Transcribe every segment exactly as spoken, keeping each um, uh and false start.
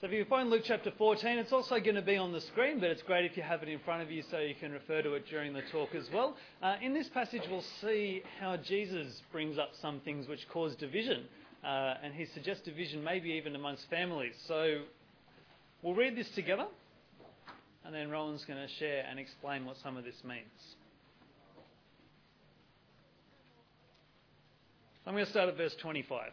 So if you find Luke chapter fourteen, it's also going to be on the screen, but it's great if you have it in front of you so you can refer to it during the talk as well. Uh, in this passage, we'll see how Jesus brings up some things which cause division, uh, and he suggests division maybe even amongst families. So we'll read this together, and then Rowan's going to share and explain what some of this means. I'm going to start at verse twenty-five.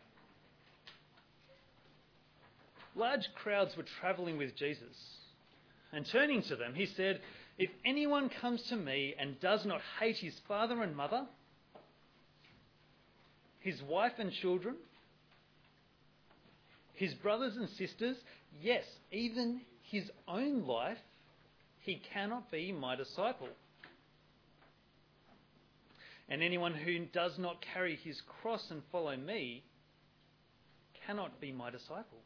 Large crowds were travelling with Jesus, and turning to them, he said, "If anyone comes to me and does not hate his father and mother, his wife and children, his brothers and sisters, yes, even his own life, he cannot be my disciple. And anyone who does not carry his cross and follow me cannot be my disciple."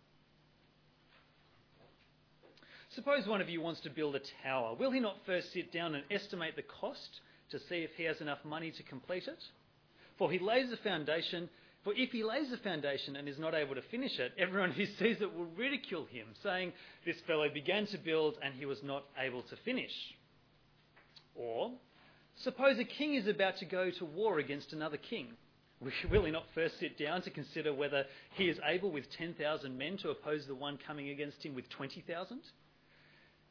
Suppose one of you wants to build a tower. Will he not first sit down and estimate the cost to see if he has enough money to complete it? For he lays the foundation, for if he lays the foundation and is not able to finish it, everyone who sees it will ridicule him, saying, "This fellow began to build and he was not able to finish." Or, suppose a king is about to go to war against another king. Will he not first sit down to consider whether he is able with ten thousand men to oppose the one coming against him with twenty thousand?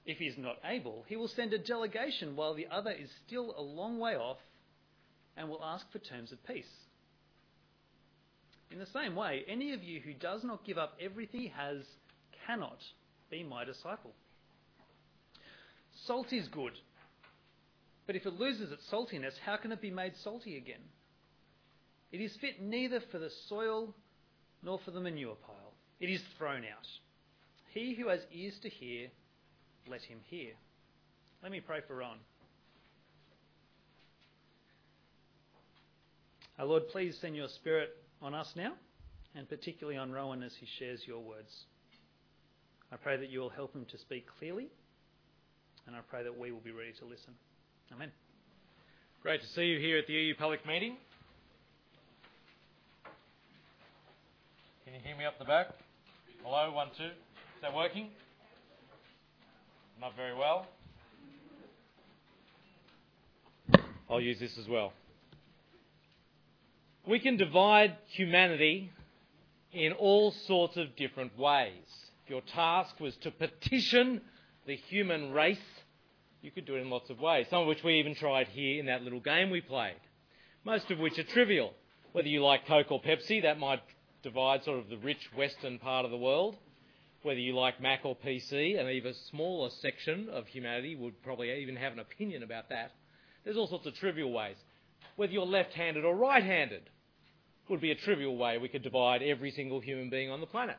If he is not able, he will send a delegation while the other is still a long way off and will ask for terms of peace. In the same way, any of you who does not give up everything he has cannot be my disciple. Salt is good, but if it loses its saltiness, how can it be made salty again? It is fit neither for the soil nor for the manure pile. It is thrown out. He who has ears to hear, let him hear. Let me pray for Rowan. Our Lord, please send your Spirit on us now, and particularly on Rowan as he shares your words. I pray that you will help him to speak clearly, and I pray that we will be ready to listen. Amen. Great to see you here at the E U public meeting. Can you hear me up the back? Hello, one, two. Is that working? Not very well. I'll use this as well. We can divide humanity in all sorts of different ways. If your task was to petition the human race, you could do it in lots of ways, some of which we even tried here in that little game we played, most of which are trivial. Whether you like Coke or Pepsi, that might divide sort of the rich Western part of the world. Whether you like Mac or P C, an even smaller section of humanity would probably even have an opinion about that. There's all sorts of trivial ways. Whether you're left-handed or right-handed would be a trivial way we could divide every single human being on the planet.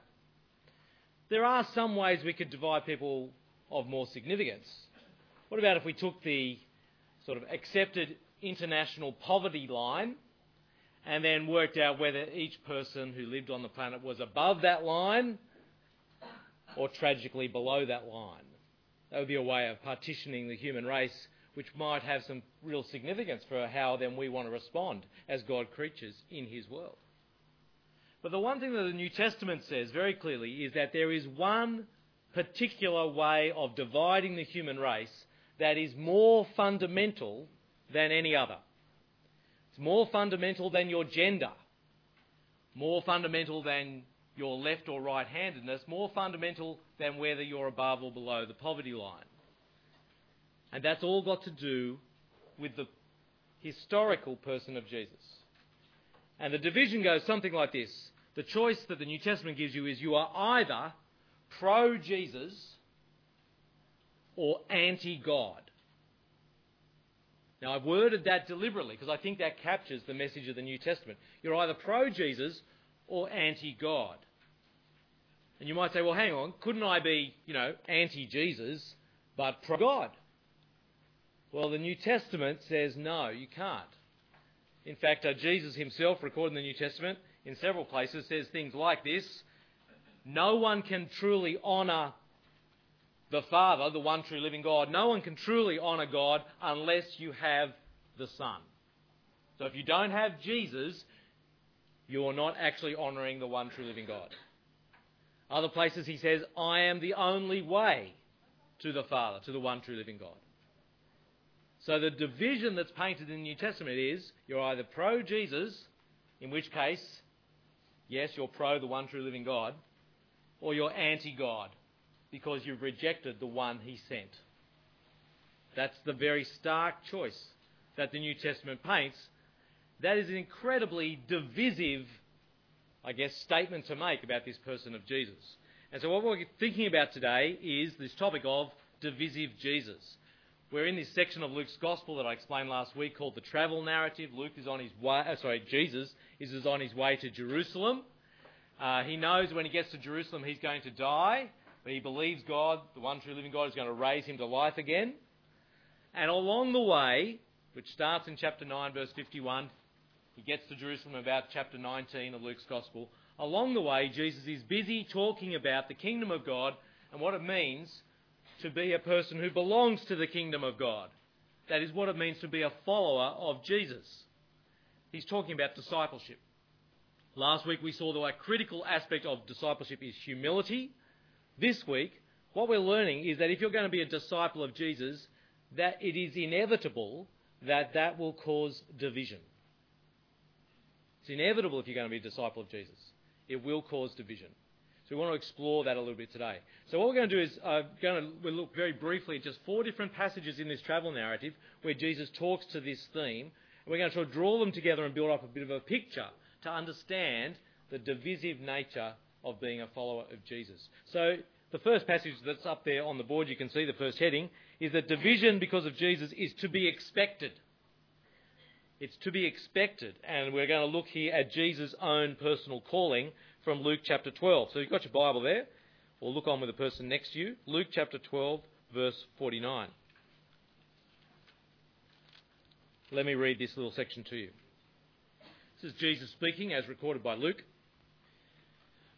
There are some ways we could divide people of more significance. What about if we took the sort of accepted international poverty line and then worked out whether each person who lived on the planet was above that line or tragically below that line? That would be a way of partitioning the human race, which might have some real significance for how then we want to respond as God creatures in his world. But the one thing that the New Testament says very clearly is that there is one particular way of dividing the human race that is more fundamental than any other. It's more fundamental than your gender, more fundamental than your left or right-handedness, more fundamental than whether you're above or below the poverty line. And that's all got to do with the historical person of Jesus. And the division goes something like this. The choice that the New Testament gives you is you are either pro-Jesus or anti-God. Now, I've worded that deliberately because I think that captures the message of the New Testament. You're either pro-Jesus or anti-God. And you might say, well, hang on, couldn't I be, you know, anti-Jesus but pro-God? Well, the New Testament says no, you can't. In fact, uh, Jesus himself, recorded in the New Testament, in several places says things like this: no one can truly honour the Father, the one true living God. No one can truly honour God unless you have the Son. So if you don't have Jesus, you're not actually honouring the one true living God. Other places he says, I am the only way to the Father, to the one true living God. So the division that's painted in the New Testament is you're either pro-Jesus, in which case, yes, you're pro the one true living God, or you're anti-God because you've rejected the one he sent. That's the very stark choice that the New Testament paints. That is an incredibly divisive, I guess, statement to make about this person of Jesus. And so what we're thinking about today is this topic of divisive Jesus. We're in this section of Luke's Gospel that I explained last week called the travel narrative. Luke is on his way, uh, sorry, Jesus is, is on his way to Jerusalem. Uh, he knows when he gets to Jerusalem he's going to die, but he believes God, the one true living God, is going to raise him to life again. And along the way, which starts in chapter nine, verse fifty-one, he gets to Jerusalem about chapter nineteen of Luke's Gospel. Along the way, Jesus is busy talking about the kingdom of God and what it means to be a person who belongs to the kingdom of God. That is what it means to be a follower of Jesus. He's talking about discipleship. Last week we saw that a critical aspect of discipleship is humility. This week, what we're learning is that if you're going to be a disciple of Jesus, that it is inevitable that that will cause division. It's inevitable if you're going to be a disciple of Jesus. It will cause division. So we want to explore that a little bit today. So what we're going to do is uh, going to, we'll look very briefly at just four different passages in this travel narrative where Jesus talks to this theme. And we're going to try to draw them together and build up a bit of a picture to understand the divisive nature of being a follower of Jesus. So the first passage that's up there on the board, you can see the first heading, is that division because of Jesus is to be expected. It's to be expected. And we're going to look here at Jesus' own personal calling from Luke chapter twelve. So you've got your Bible there. We'll look on with the person next to you. Luke chapter twelve, verse forty-nine. Let me read this little section to you. This is Jesus speaking as recorded by Luke.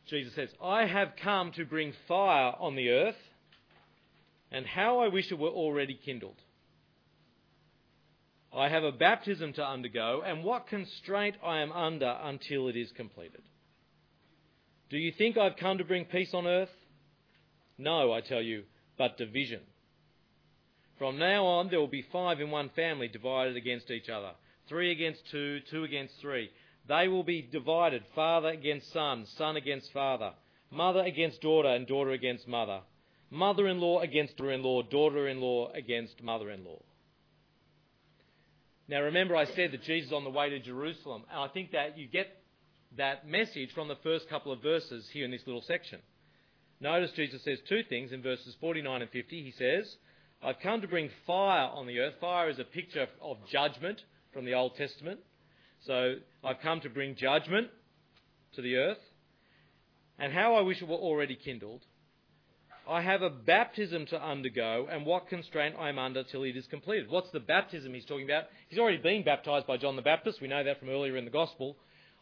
Jesus says, I have come to bring fire on the earth, and how I wish it were already kindled. I have a baptism to undergo, and what constraint I am under until it is completed. Do you think I've come to bring peace on earth? No, I tell you, but division. From now on, there will be five in one family divided against each other. Three against two, two against three. They will be divided, father against son, son against father, mother against daughter, and daughter against mother. Mother-in-law against daughter-in-law, daughter-in-law against mother-in-law. Now remember I said that Jesus is on the way to Jerusalem, and I think that you get that message from the first couple of verses here in this little section. Notice Jesus says two things in verses forty-nine and fifty. He says, I've come to bring fire on the earth. Fire is a picture of judgment from the Old Testament. So I've come to bring judgment to the earth. And how I wish it were already kindled. I have a baptism to undergo, and what constraint I am under till it is completed. What's the baptism he's talking about? He's already been baptised by John the Baptist. We know that from earlier in the Gospel.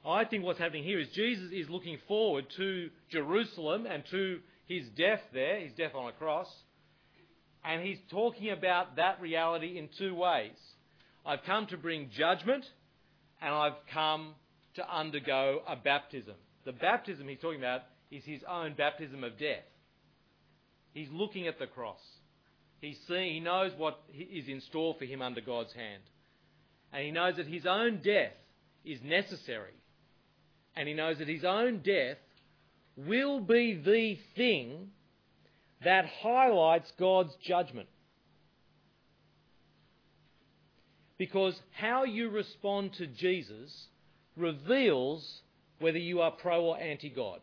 I think what's happening here is Jesus is looking forward to Jerusalem and to his death there, his death on a cross, and he's talking about that reality in two ways. I've come to bring judgment, and I've come to undergo a baptism. The baptism he's talking about is his own baptism of death. He's looking at the cross. He's seeing, he knows what is in store for him under God's hand. And he knows that his own death is necessary. And he knows that his own death will be the thing that highlights God's judgment. Because how you respond to Jesus reveals whether you are pro or anti-God.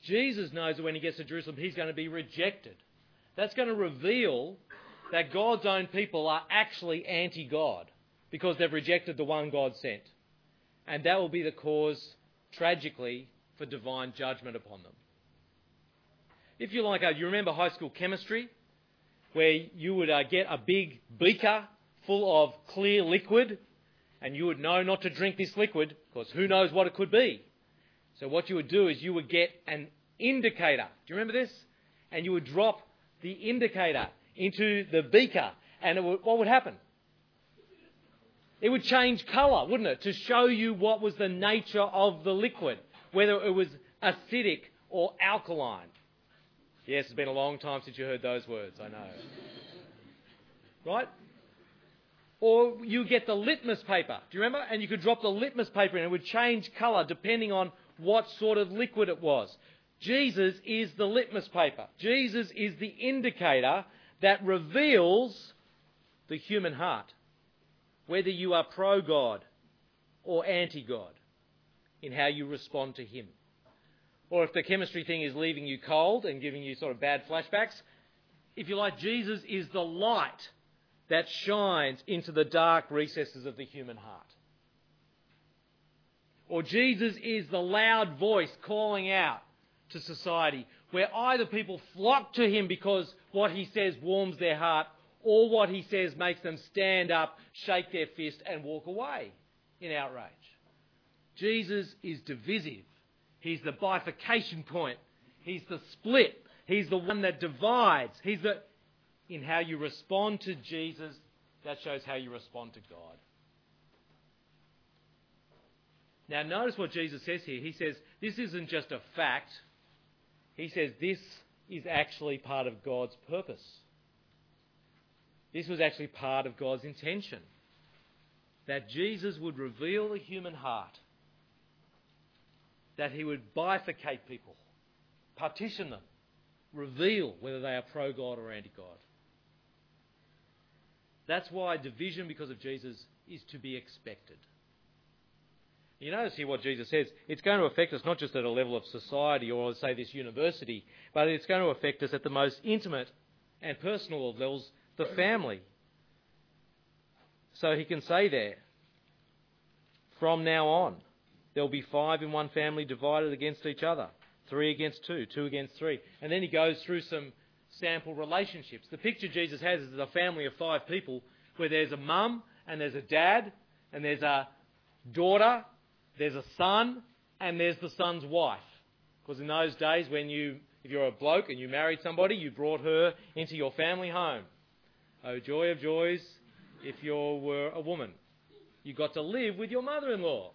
Jesus knows that when he gets to Jerusalem, he's going to be rejected. That's going to reveal that God's own people are actually anti-God because they've rejected the one God sent. And that will be the cause, tragically, for divine judgment upon them. If you like, uh, you remember high school chemistry, where you would uh, get a big beaker full of clear liquid, and you would know not to drink this liquid, because who knows what it could be. So what you would do is you would get an indicator. Do you remember this? And you would drop the indicator into the beaker. And it would, what would happen? It would change colour, wouldn't it, to show you what was the nature of the liquid, whether it was acidic or alkaline. Yes, it's been a long time since you heard those words, I know. Right? Or you get the litmus paper. Do you remember? And you could drop the litmus paper in and it would change colour depending on what sort of liquid it was. Jesus is the litmus paper. Jesus is the indicator that reveals the human heart, whether you are pro-God or anti-God, in how you respond to him. Or if the chemistry thing is leaving you cold and giving you sort of bad flashbacks, if you like, Jesus is the light that shines into the dark recesses of the human heart. Or Jesus is the loud voice calling out to society, where either people flock to him because what he says warms their heart, or what he says makes them stand up, shake their fist and walk away in outrage. Jesus is divisive. He's the bifurcation point. He's the split. He's the one that divides. He's the... In how you respond to Jesus, that shows how you respond to God. Now notice what Jesus says here. He says, this isn't just a fact. He says, this is actually part of God's purpose. This was actually part of God's intention, that Jesus would reveal the human heart, that he would bifurcate people, partition them, reveal whether they are pro-God or anti-God. That's why division because of Jesus is to be expected. You notice here what Jesus says. It's going to affect us not just at a level of society or, say, this university, but it's going to affect us at the most intimate and personal of levels, the family. So he can say there, from now on, there'll be five in one family divided against each other, three against two, two against three. And then he goes through some sample relationships. The picture Jesus has is a family of five people where there's a mum and there's a dad and there's a daughter, there's a son, and there's the son's wife. Because in those days, when you, if you're a bloke and you married somebody, you brought her into your family home. Oh, joy of joys, if you were a woman. You got to live with your mother-in-law.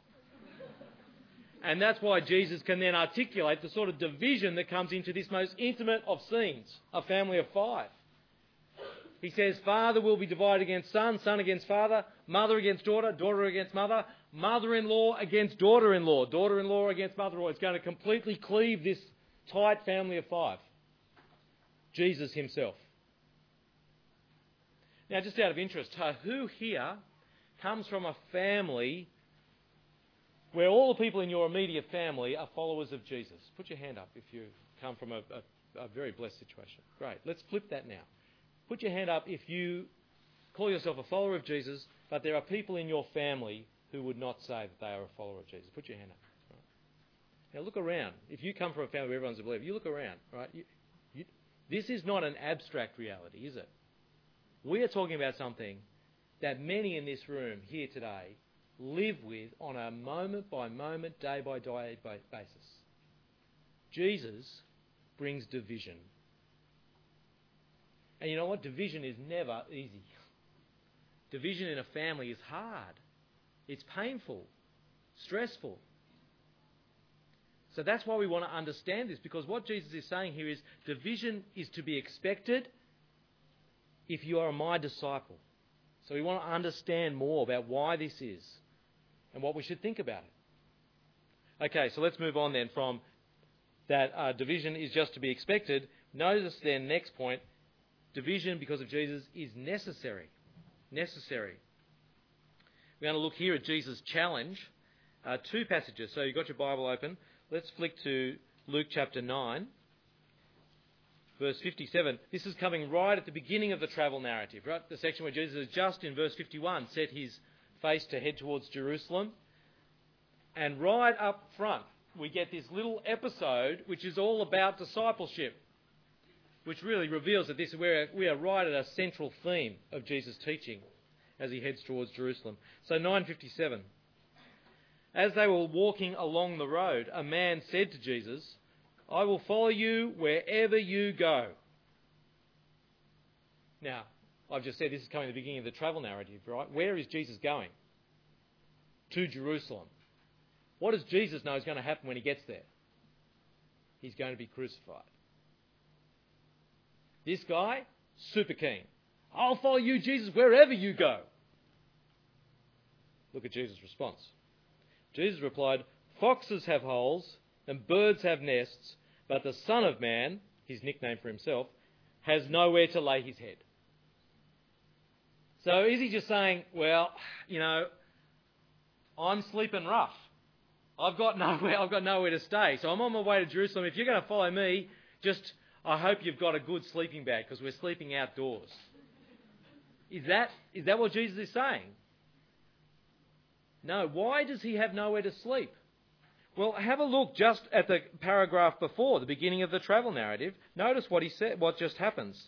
And that's why Jesus can then articulate the sort of division that comes into this most intimate of scenes, a family of five. He says, father will be divided against son, son against father, mother against daughter, daughter against mother, mother-in-law against daughter-in-law, daughter-in-law against mother-in-law. It's going to completely cleave this tight family of five. Jesus himself. Now, just out of interest, who here comes from a family where all the people in your immediate family are followers of Jesus? Put your hand up if you come from a, a, a very blessed situation. Great. Let's flip that now. Put your hand up if you call yourself a follower of Jesus, but there are people in your family who would not say that they are a follower of Jesus. Put your hand up. Right. Now look around. If you come from a family where everyone's a believer, you look around. Right? You, you, this is not an abstract reality, is it? We are talking about something that many in this room here today live with on a moment-by-moment, day-by-day basis. Jesus brings division. And you know what? Division is never easy. Division in a family is hard. It's painful, stressful. So that's why we want to understand this, because what Jesus is saying here is division is to be expected if you are my disciple. So we want to understand more about why this is and what we should think about it. Okay, so let's move on then from that uh, division is just to be expected. Notice then, next point, division because of Jesus is necessary. Necessary. We're going to look here at Jesus' challenge. Uh, two passages. So you've got your Bible open. Let's flick to Luke chapter nine. Verse fifty-seven, this is coming right at the beginning of the travel narrative, right? The section where Jesus has just, in verse fifty-one, set his face to head towards Jerusalem. And right up front, we get this little episode which is all about discipleship, which really reveals that this we're, we are right at a central theme of Jesus' teaching as he heads towards Jerusalem. So nine fifty-seven, as they were walking along the road, a man said to Jesus, I will follow you wherever you go. Now, I've just said this is coming at the beginning of the travel narrative, right? Where is Jesus going? To Jerusalem. What does Jesus know is going to happen when he gets there? he's going to be crucified. This guy, super keen. I'll follow you, Jesus, wherever you go. Look at Jesus' response. Jesus replied, "Foxes have holes and birds have nests, but the Son of Man," his nickname for himself, "has nowhere to lay his head." So is he just saying, well, you know, I'm sleeping rough. I've got nowhere, I've got nowhere to stay. So I'm on my way to Jerusalem. If you're going to follow me, just I hope you've got a good sleeping bag because we're sleeping outdoors. Is that is that what Jesus is saying? No. Why does he have nowhere to sleep? Well, have a look just at the paragraph before, the beginning of the travel narrative. Notice what he said, what just happens.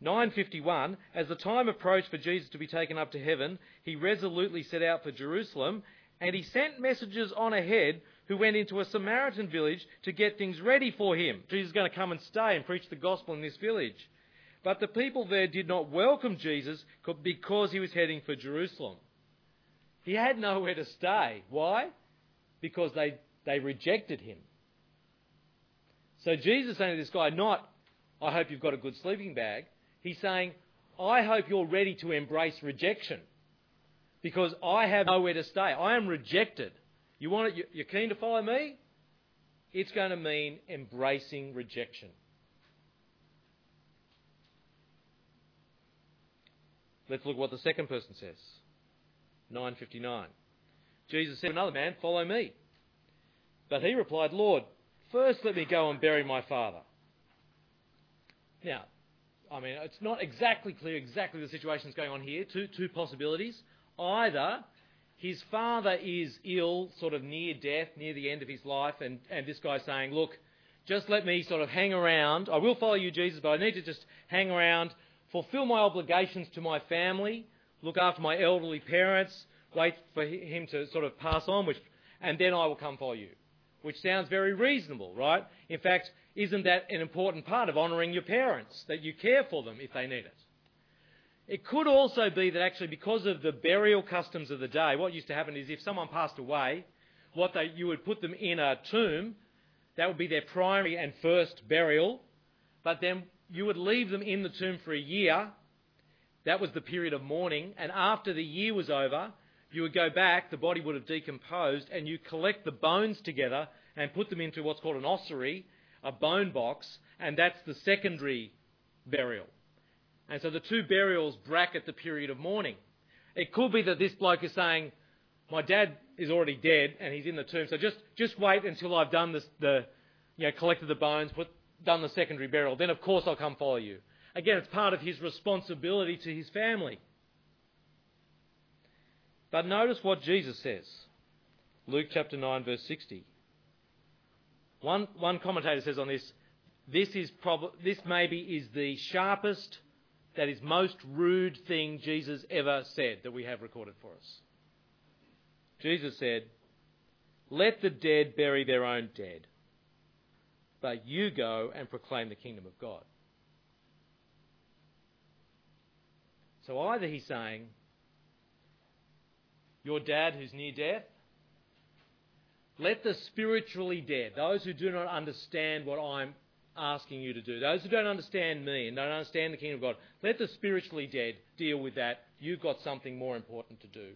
nine fifty-one, as the time approached for Jesus to be taken up to heaven, he resolutely set out for Jerusalem, and he sent messengers on ahead who went into a Samaritan village to get things ready for him. Jesus is going to come and stay and preach the gospel in this village. But the people there did not welcome Jesus because he was heading for Jerusalem. He had nowhere to stay. Why? Because they, they rejected him. So Jesus is saying to this guy, not, I hope you've got a good sleeping bag. He's saying, I hope you're ready to embrace rejection because I have nowhere to stay. I am rejected. You want it, you're keen to follow me? It's going to mean embracing rejection. Let's look at what the second person says. nine fifty-nine. Jesus said to another man, "Follow me." But he replied, "Lord, first let me go and bury my father." Now, I mean, it's not exactly clear exactly the situation that's going on here. Two, two possibilities. Either his father is ill, sort of near death, near the end of his life, and, and this guy's saying, look, just let me sort of hang around. I will follow you, Jesus, but I need to just hang around, fulfill my obligations to my family, look after my elderly parents, wait for him to sort of pass on, which, and then I will come follow you. Which sounds very reasonable, right? In fact, isn't that an important part of honouring your parents, that you care for them if they need it? It could also be that actually because of the burial customs of the day, what used to happen is if someone passed away, what they, you would put them in a tomb. That would be their primary and first burial. But then you would leave them in the tomb for a year. That was the period of mourning. And after the year was over, you would go back, the body would have decomposed, and you collect the bones together and put them into what's called an ossuary, a bone box, and that's the secondary burial. And so the two burials bracket the period of mourning. It could be that this bloke is saying, my dad is already dead and he's in the tomb, so just, just wait until I've done this, the, you know, collected the bones, put, done the secondary burial, then of course I'll come follow you. Again, it's part of his responsibility to his family. But notice what Jesus says. Luke chapter nine, verse sixty. One, one commentator says on this, this is prob- this maybe is the sharpest, that is most rude thing Jesus ever said that we have recorded for us. Jesus said, "Let the dead bury their own dead, but you go and proclaim the kingdom of God." So either he's saying, your dad who's near death, let the spiritually dead, those who do not understand what I'm asking you to do, those who don't understand me and don't understand the kingdom of God, let the spiritually dead deal with that. You've got something more important to do.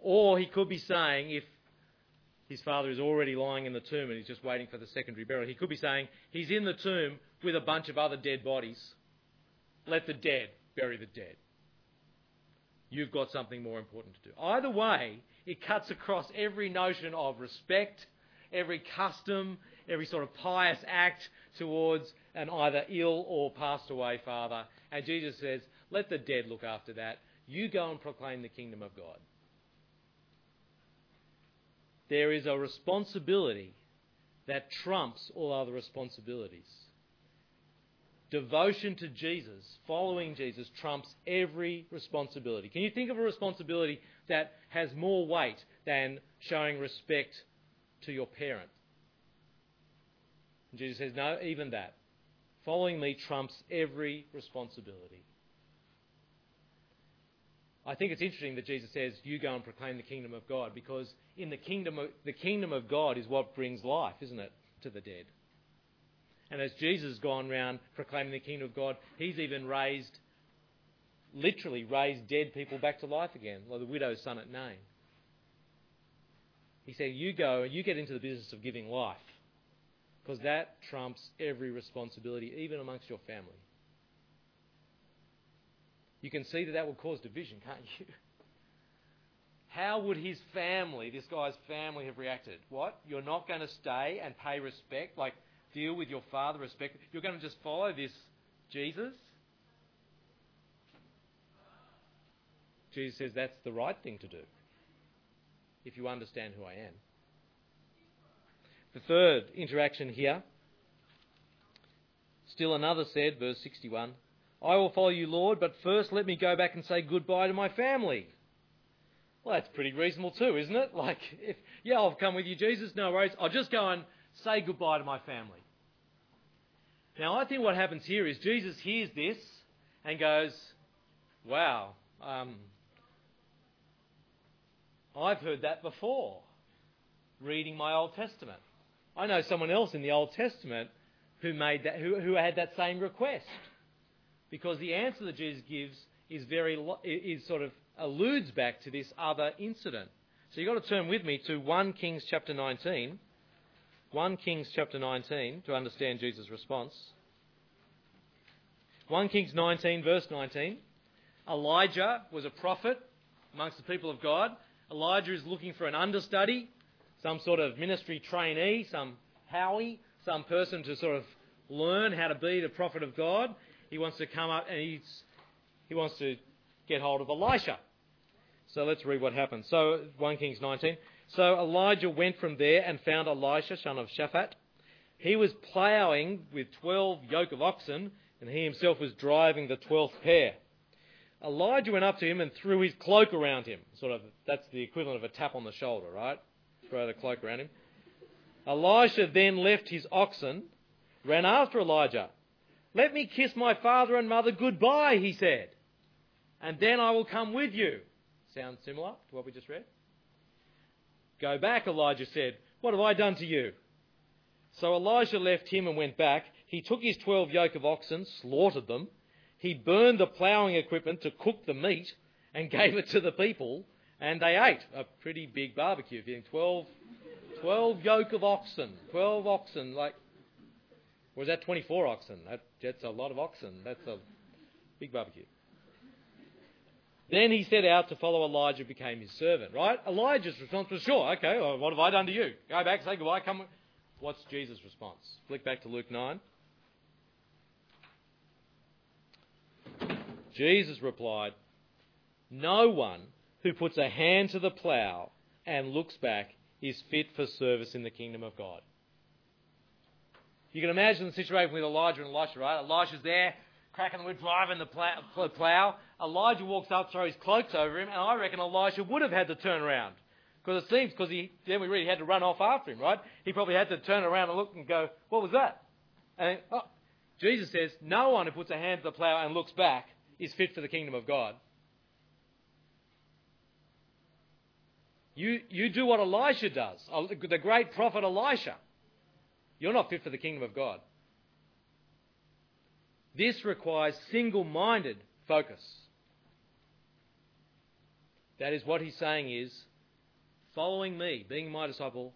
Or he could be saying, if his father is already lying in the tomb and he's just waiting for the secondary burial, he could be saying, he's in the tomb with a bunch of other dead bodies. Let the dead bury the dead. You've got something more important to do. Either way, it cuts across every notion of respect, every custom, every sort of pious act towards an either ill or passed away father. And Jesus says, let the dead look after that. You go and proclaim the kingdom of God. There is a responsibility that trumps all other responsibilities. Devotion to Jesus, following Jesus, trumps every responsibility. Can you think of a responsibility that has more weight than showing respect to your parent? And Jesus says, no, even that. Following me trumps every responsibility. I think it's interesting that Jesus says, you go and proclaim the kingdom of God, because in the kingdom of, the kingdom of God is what brings life, isn't it? to the dead. And as Jesus has gone round proclaiming the kingdom of God, he's even raised, literally raised dead people back to life again, like the widow's son at Nain. He said, you go and you get into the business of giving life, because that trumps every responsibility, even amongst your family. You can see that that will cause division, can't you? How would his family, this guy's family, have reacted? What? You're not going to stay and pay respect, like deal with your father, respect? You're going to just follow this Jesus? Jesus says that's the right thing to do, if you understand who I am. The third interaction here, still another said, verse sixty-one, I will follow you, Lord, but first let me go back and say goodbye to my family. Well, that's pretty reasonable too, isn't it? Like, if, yeah, I'll come with you, Jesus, no worries. I'll just go and say goodbye to my family. Now, I think what happens here is Jesus hears this and goes, wow, um, I've heard that before, reading my Old Testament. I know someone else in the Old Testament who made that, who, who had that same request, because the answer that Jesus gives is very is sort of alludes back to this other incident. So you've got to turn with me to First Kings chapter nineteen, First Kings chapter nineteen to understand Jesus' response. First Kings nineteen verse nineteen. Elijah was a prophet amongst the people of God. Elijah is looking for an understudy, some sort of ministry trainee, some howie, some person to sort of learn how to be the prophet of God. He wants to come up and he's, he wants to get hold of Elisha. So let's read what happened. So First Kings nineteen. So Elijah went from there and found Elisha, son of Shaphat. He was ploughing with twelve yoke of oxen, and he himself was driving the twelfth pair. Elijah went up to him and threw his cloak around him. Sort of, that's the equivalent of a tap on the shoulder, right? Throw the cloak around him. Elisha then left his oxen, ran after Elijah. Let me kiss my father and mother goodbye, he said, and then I will come with you. Sounds similar to what we just read? Go back, Elijah said. What have I done to you? So Elijah left him and went back. He took his twelve yoke of oxen, slaughtered them. He burned the ploughing equipment to cook the meat and gave it to the people, and they ate. A pretty big barbecue. twelve, twelve yoke of oxen. twelve oxen, like, was that twenty-four oxen? That, that's a lot of oxen. That's a big barbecue. Then he set out to follow Elijah, became his servant, right? Elijah's response was, sure, okay, well, what have I done to you? Go back, say goodbye, come. What's Jesus' response? Flick back to Luke nine. Jesus replied, no one who puts a hand to the plough and looks back is fit for service in the kingdom of God. You can imagine the situation with Elijah and Elisha, right? Elisha's there, cracking the wood, driving the plough. Elijah walks up, throws his cloaks over him, and I reckon Elisha would have had to turn around. Because it seems, because he, then we read he had to run off after him, right? He probably had to turn around and look and go, what was that? And oh, Jesus says, no one who puts a hand to the plough and looks back is fit for the kingdom of God. You, you do what Elisha does, the great prophet Elisha. You're not fit for the kingdom of God. This requires single-minded focus. That is what he's saying is, following me, being my disciple,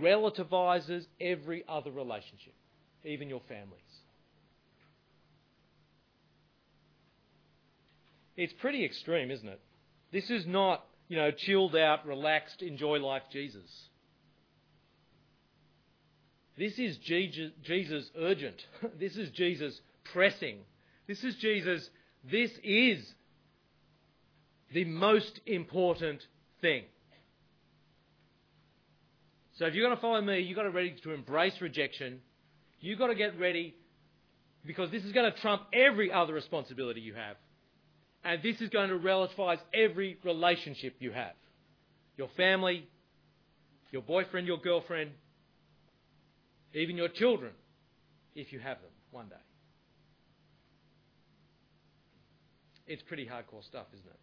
relativizes every other relationship, even your families. It's pretty extreme, isn't it? This is not, you know, chilled out, relaxed, enjoy life Jesus. This is Jesus urgent. This is Jesus pressing. This is Jesus, this is the most important thing. So if you're going to follow me, you've got to be ready to embrace rejection. You've got to get ready, because this is going to trump every other responsibility you have. And this is going to relativize every relationship you have. Your family, your boyfriend, your girlfriend, even your children, if you have them one day. It's pretty hardcore stuff, isn't it?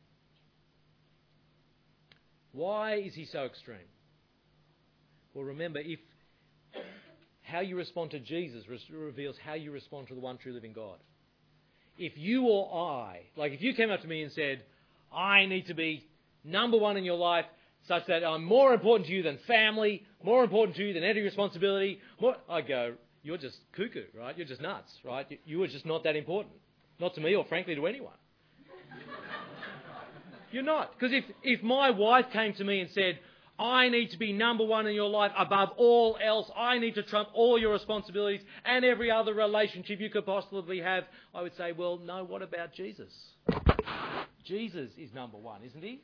Why is he so extreme? Well, remember, if How you respond to Jesus reveals how you respond to the one true living God. If you or I, like if you came up to me and said, I need to be number one in your life such that I'm more important to you than family, more important to you than any responsibility, more, I go, you're just cuckoo, right? You're just nuts, right? You, you are just not that important. Not to me or frankly to anyone. You're not. Because if, if my wife came to me and said, I need to be number one in your life above all else. I need to trump all your responsibilities and every other relationship you could possibly have. I would say, well, no, what about Jesus? Jesus is number one, isn't he?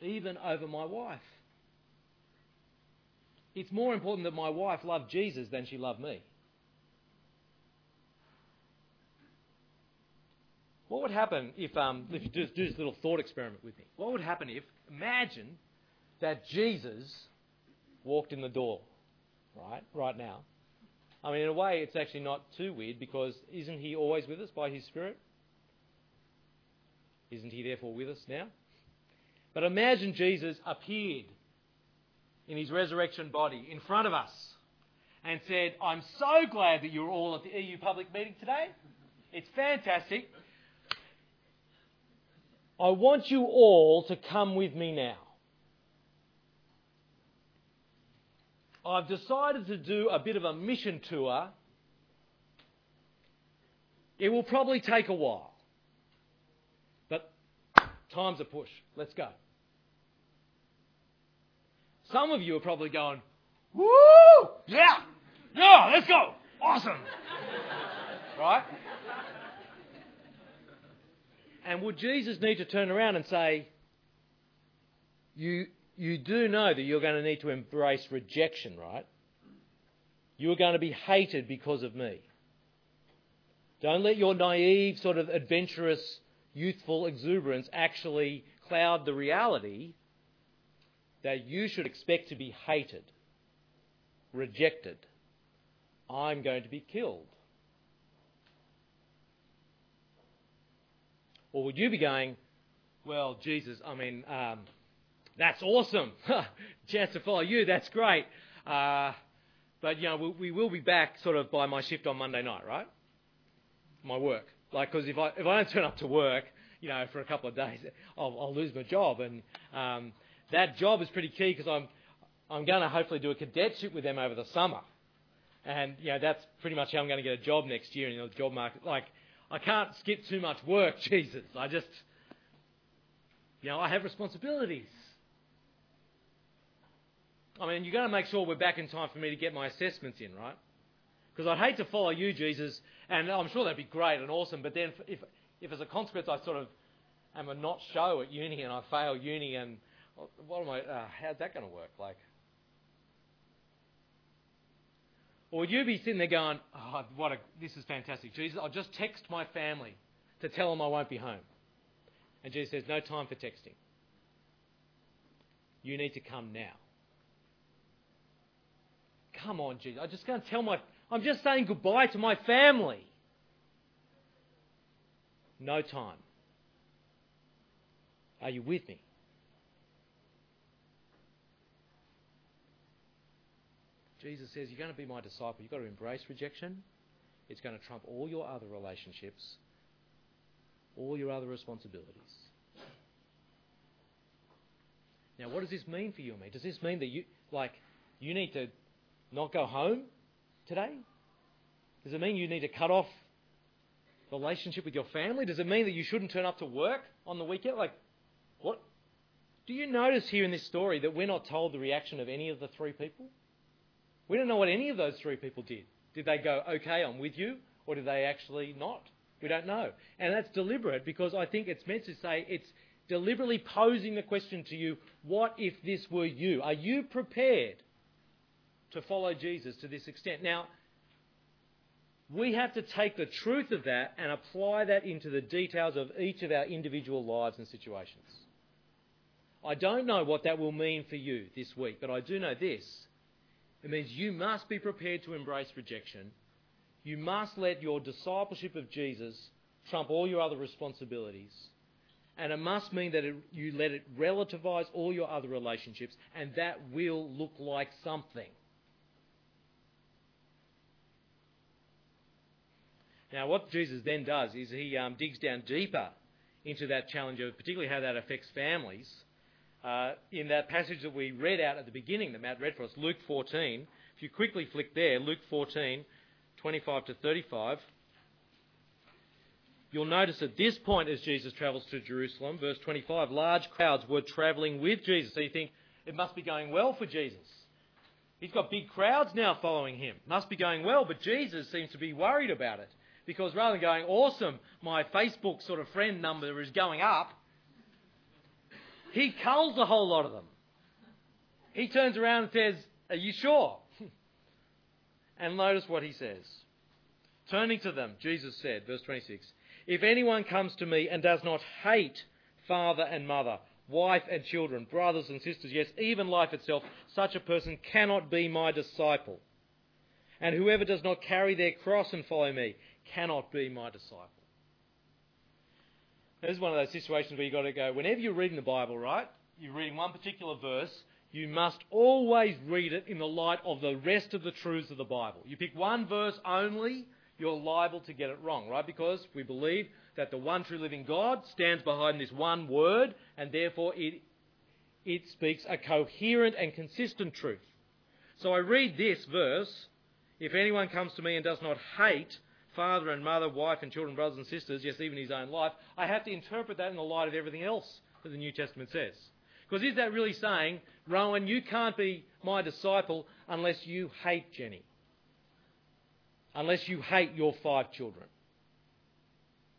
Even over my wife. It's more important that my wife loved Jesus than she loved me. What would happen if, um, if you do, do this little thought experiment with me? What would happen if, imagine that Jesus walked in the door, right, right now. I mean, in a way, it's actually not too weird because isn't he always with us by his Spirit? Isn't he therefore with us now? But imagine Jesus appeared in his resurrection body in front of us and said, I'm so glad that you're all at the E U public meeting today. It's fantastic. I want you all to come with me now. I've decided to do a bit of a mission tour. It will probably take a while. But time's a push. Let's go. Some of you are probably going, woo! Yeah! Yeah, let's go! Awesome! Right? And would Jesus need to turn around and say, you you do know that you're going to need to embrace rejection, right? You are going to be hated because of me. Don't let your naive, sort of adventurous, youthful exuberance actually cloud the reality that you should expect to be hated, rejected. I'm going to be killed. Or would you be going, well, Jesus, I mean, um, that's awesome. Chance to follow you, that's great. Uh, but, you know, we, we will be back sort of by my shift on Monday night, right? My work. Like, because if I, if I don't turn up to work, you know, for a couple of days, I'll, I'll lose my job. And um, that job is pretty key because I'm, I'm going to hopefully do a cadetship with them over the summer. And, you know, that's pretty much how I'm going to get a job next year in the job market. Like, I can't skip too much work, Jesus. I just, you know, I have responsibilities. I mean, you've got to make sure we're back in time for me to get my assessments in, right? Because I'd hate to follow you, Jesus, and I'm sure that'd be great and awesome, but then if, if as a consequence I sort of am a not show at uni and I fail uni and what am I, uh, how's that going to work? Like, or would you be sitting there going, oh, what a, this is fantastic. Jesus, I'll just text my family to tell them I won't be home. And Jesus says, no time for texting. You need to come now. Come on, Jesus. I'm just going to tell my, I'm just saying goodbye to my family. No time. Are you with me? Jesus says, you're going to be my disciple. You've got to embrace rejection. It's going to trump all your other relationships, all your other responsibilities. Now, what does this mean for you and me? Does this mean that you, like, you need to not go home today? Does it mean you need to cut off relationship with your family? Does it mean that you shouldn't turn up to work on the weekend? Like, what? Do you notice here in this story that we're not told the reaction of any of the three people? We don't know what any of those three people did. Did they go, okay, I'm with you, or did they actually not? We don't know. And that's deliberate because I think it's meant to say it's deliberately posing the question to you, what if this were you? Are you prepared to follow Jesus to this extent? Now, we have to take the truth of that and apply that into the details of each of our individual lives and situations. I don't know what that will mean for you this week, but I do know this. It means you must be prepared to embrace rejection. You must let your discipleship of Jesus trump all your other responsibilities. And it must mean that it, you let it relativize all your other relationships, and that will look like something. Now, what Jesus then does is he um, digs down deeper into that challenge of particularly how that affects families. Uh, in that passage that we read out at the beginning, that Matt read for us, Luke fourteen, if you quickly flick there, Luke fourteen, twenty-five to thirty-five, you'll notice at this point as Jesus travels to Jerusalem, verse twenty-five, large crowds were travelling with Jesus. So you think, it must be going well for Jesus. He's got big crowds now following him. Must be going well, but Jesus seems to be worried about it. Because rather than going, awesome, my Facebook sort of friend number is going up, he culls a whole lot of them. He turns around and says, are you sure? And notice what he says. Turning to them, Jesus said, verse twenty-six, if anyone comes to me and does not hate father and mother, wife and children, brothers and sisters, yes, even life itself, such a person cannot be my disciple. And whoever does not carry their cross and follow me cannot be my disciple. Now, this is one of those situations where you've got to go, whenever you're reading the Bible, right, you're reading one particular verse, you must always read it in the light of the rest of the truths of the Bible. You pick one verse only, you're liable to get it wrong, right? Because we believe that the one true living God stands behind this one word, and therefore it it speaks a coherent and consistent truth. So I read this verse, if anyone comes to me and does not hate father and mother, wife and children, brothers and sisters, yes, even his own life, I have to interpret that in the light of everything else that the New Testament says. Because is that really saying, Rowan, you can't be my disciple unless you hate Jenny? Unless you hate your five children.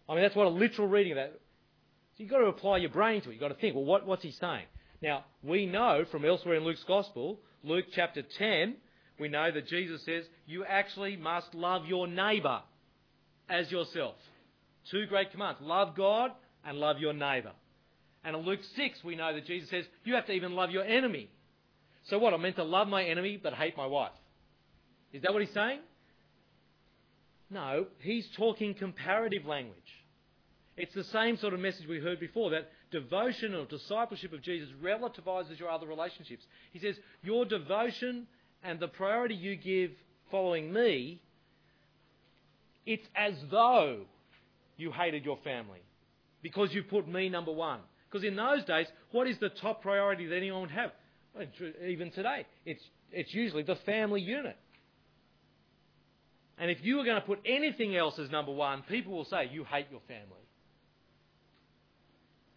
I mean, that's what a literal reading of that. So you've got to apply your brain to it. You've got to think, well, what, what's he saying? Now, we know from elsewhere in Luke's Gospel, Luke chapter ten, we know that Jesus says, you actually must love your neighbour as yourself. Two great commands, love God and love your neighbour. And in Luke six, we know that Jesus says, you have to even love your enemy. So what, I'm meant to love my enemy but hate my wife? Is that what he's saying? No, he's talking comparative language. It's the same sort of message we heard before, that devotion or discipleship of Jesus relativises your other relationships. He says, your devotion and the priority you give following me, it's as though you hated your family because you put me number one. Because in those days, what is the top priority that anyone would have? Even today, it's, it's usually the family unit. And if you were going to put anything else as number one, people will say, you hate your family.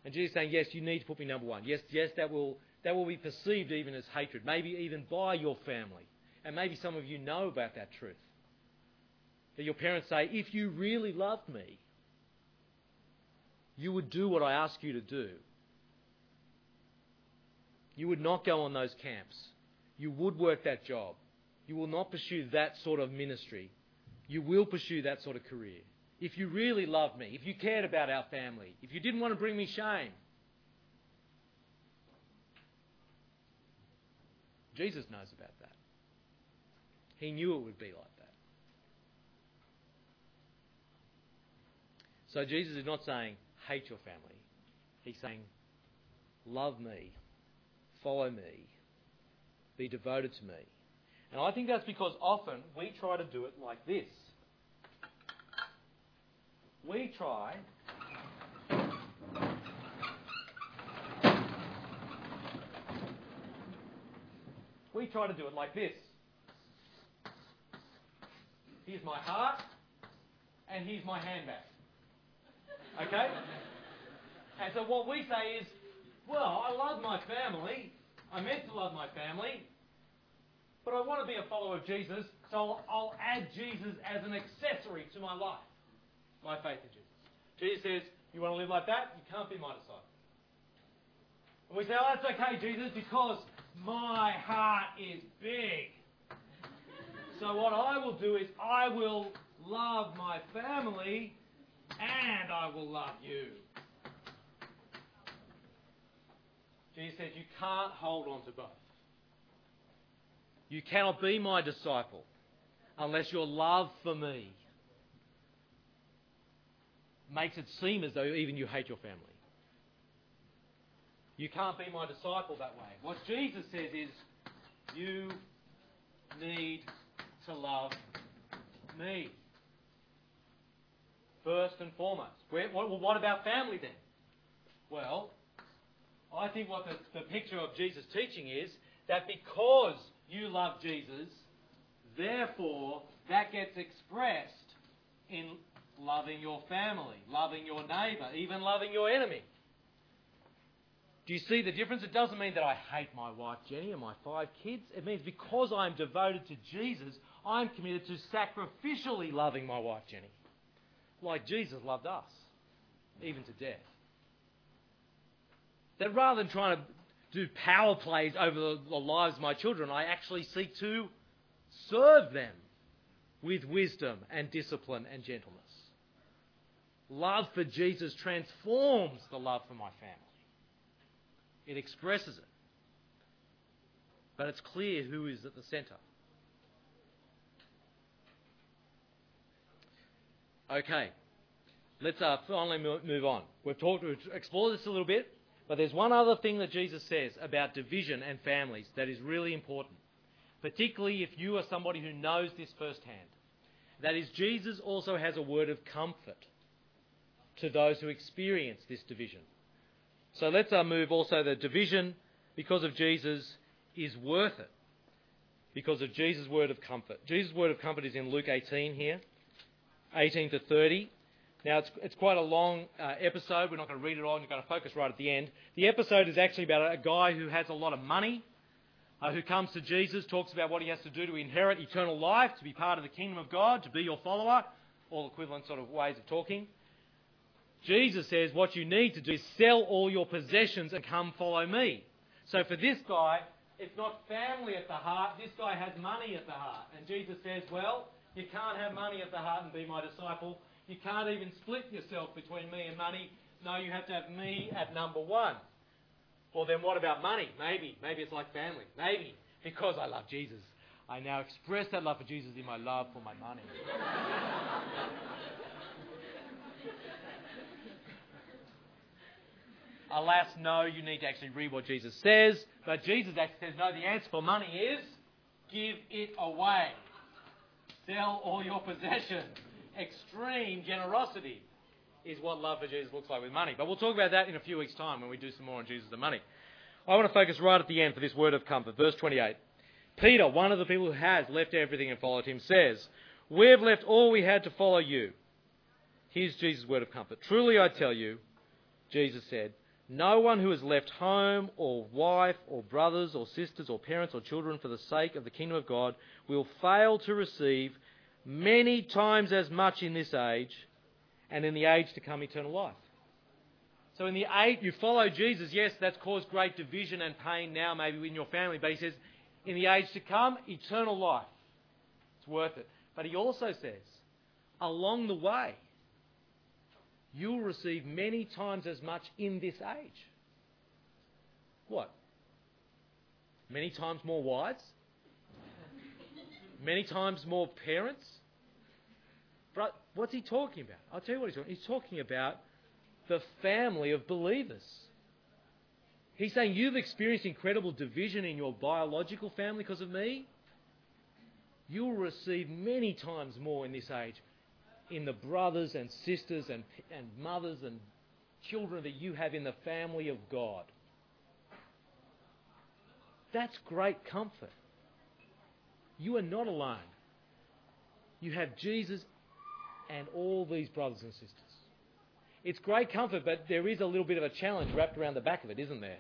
And Jesus is saying, yes, you need to put me number one. Yes, yes, that will that will be perceived even as hatred, maybe even by your family. And maybe some of you know about that truth. That your parents say, if you really loved me, you would do what I ask you to do. You would not go on those camps. You would work that job. You will not pursue that sort of ministry. You will pursue that sort of career. If you really loved me, if you cared about our family, if you didn't want to bring me shame. Jesus knows about that. He knew it would be like that. So Jesus is not saying, hate your family. He's saying, love me, follow me, be devoted to me. And I think that's because often we try to do it like this. We try We try to do it like this. Here's my heart and here's my handbag. Okay? And so what we say is, well, I love my family. I meant to love my family. But I want to be a follower of Jesus, so I'll, I'll add Jesus as an accessory to my life, my faith in Jesus. Jesus says, you want to live like that? You can't be my disciple. And we say, oh, that's okay, Jesus, because my heart is big. So what I will do is I will love my family and I will love you. Jesus says, you can't hold on to both. You cannot be my disciple unless your love for me makes it seem as though even you hate your family. You can't be my disciple that way. What Jesus says is, you need to love me. and foremost. Where, what, well, what about family then? Well, I think what the, the picture of Jesus' teaching is that because you love Jesus, therefore that gets expressed in loving your family, loving your neighbour, even loving your enemy. Do you see the difference? It doesn't mean that I hate my wife, Jenny, and my five kids. It means because I'm devoted to Jesus, I'm committed to sacrificially loving my wife, Jenny, like Jesus loved us, even to death. That rather than trying to do power plays over the lives of my children, I actually seek to serve them with wisdom and discipline and gentleness. Love for Jesus transforms the love for my family. It expresses it. But it's clear who is at the centre. Okay, let's uh, finally move on. We've talked, we've explored this a little bit, but there's one other thing that Jesus says about division and families that is really important, particularly if you are somebody who knows this firsthand. That is, Jesus also has a word of comfort to those who experience this division. So let's uh, move also the division because of Jesus is worth it, because of Jesus' word of comfort. Jesus' word of comfort is in Luke eighteen here. eighteen to thirty. Now, it's, it's quite a long uh, episode. We're not going to read it all. You're going to focus right at the end. The episode is actually about a guy who has a lot of money, uh, who comes to Jesus, talks about what he has to do to inherit eternal life, to be part of the kingdom of God, to be your follower, all equivalent sort of ways of talking. Jesus says, what you need to do is sell all your possessions and come follow me. So for this guy, it's not family at the heart. This guy has money at the heart. And Jesus says, well, you can't have money at the heart and be my disciple. You can't even split yourself between me and money. No, you have to have me at number one. Well, then what about money? Maybe. Maybe it's like family. Maybe. Because I love Jesus, I now express that love for Jesus in my love for my money. Alas, no, you need to actually read what Jesus says. But Jesus actually says, no, the answer for money is give it away. Sell all your possessions. Extreme generosity is what love for Jesus looks like with money. But we'll talk about that in a few weeks' time when we do some more on Jesus and money. I want to focus right at the end for this word of comfort. Verse twenty-eight. Peter, one of the people who has left everything and followed him, says, we have left all we had to follow you. Here's Jesus' word of comfort. Truly I tell you, Jesus said, no one who has left home or wife or brothers or sisters or parents or children for the sake of the kingdom of God will fail to receive many times as much in this age and in the age to come eternal life. So in the age, you follow Jesus, yes, that's caused great division and pain now maybe in your family, but he says in the age to come, eternal life. It's worth it. But he also says, along the way, you'll receive many times as much in this age. What? Many times more wives? Many times more parents? But what's he talking about? I'll tell you what he's talking about. He's talking about the family of believers. He's saying you've experienced incredible division in your biological family because of me. You'll receive many times more in this age in the brothers and sisters and, and mothers and children that you have in the family of God. That's great comfort. You are not alone. You have Jesus and all these brothers and sisters. It's great comfort, but there is a little bit of a challenge wrapped around the back of it, isn't there?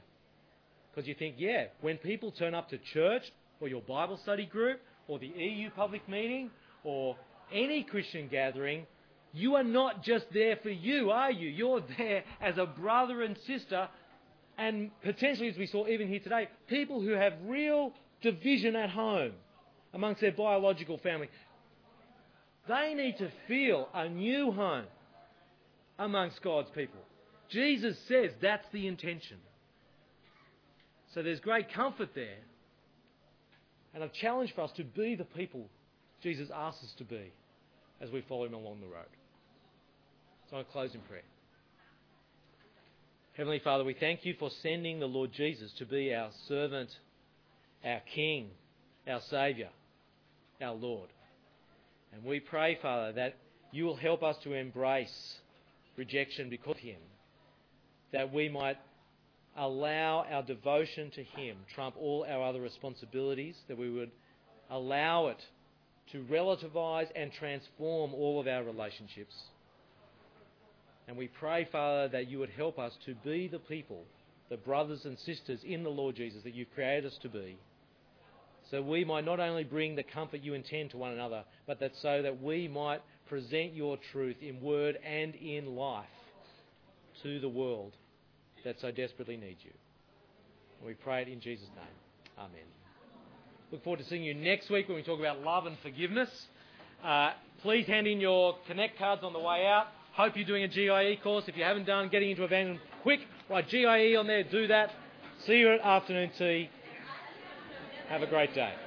Because you think, yeah, when people turn up to church or your Bible study group or the E U public meeting or any Christian gathering, you are not just there for you, are you? You're there as a brother and sister, and potentially, as we saw even here today, people who have real division at home amongst their biological family. They need to feel a new home amongst God's people. Jesus says that's the intention. So there's great comfort there, and a challenge for us to be the people Jesus asks us to be as we follow him along the road. So I'll close in prayer. Heavenly Father, we thank you for sending the Lord Jesus to be our servant, our King, our Saviour, our Lord. And we pray, Father, that you will help us to embrace rejection because of him, that we might allow our devotion to him trump all our other responsibilities, that we would allow it to relativize and transform all of our relationships. And we pray, Father, that you would help us to be the people, the brothers and sisters in the Lord Jesus that you've created us to be, so we might not only bring the comfort you intend to one another, but that so that we might present your truth in word and in life to the world that so desperately needs you. And we pray it in Jesus' name. Amen. Look forward to seeing you next week when we talk about love and forgiveness. Uh, please hand in your Connect cards on the way out. Hope you're doing a G I E course. If you haven't done, getting into evangelism quick, write G I E on there, do that. See you at afternoon tea. Have a great day.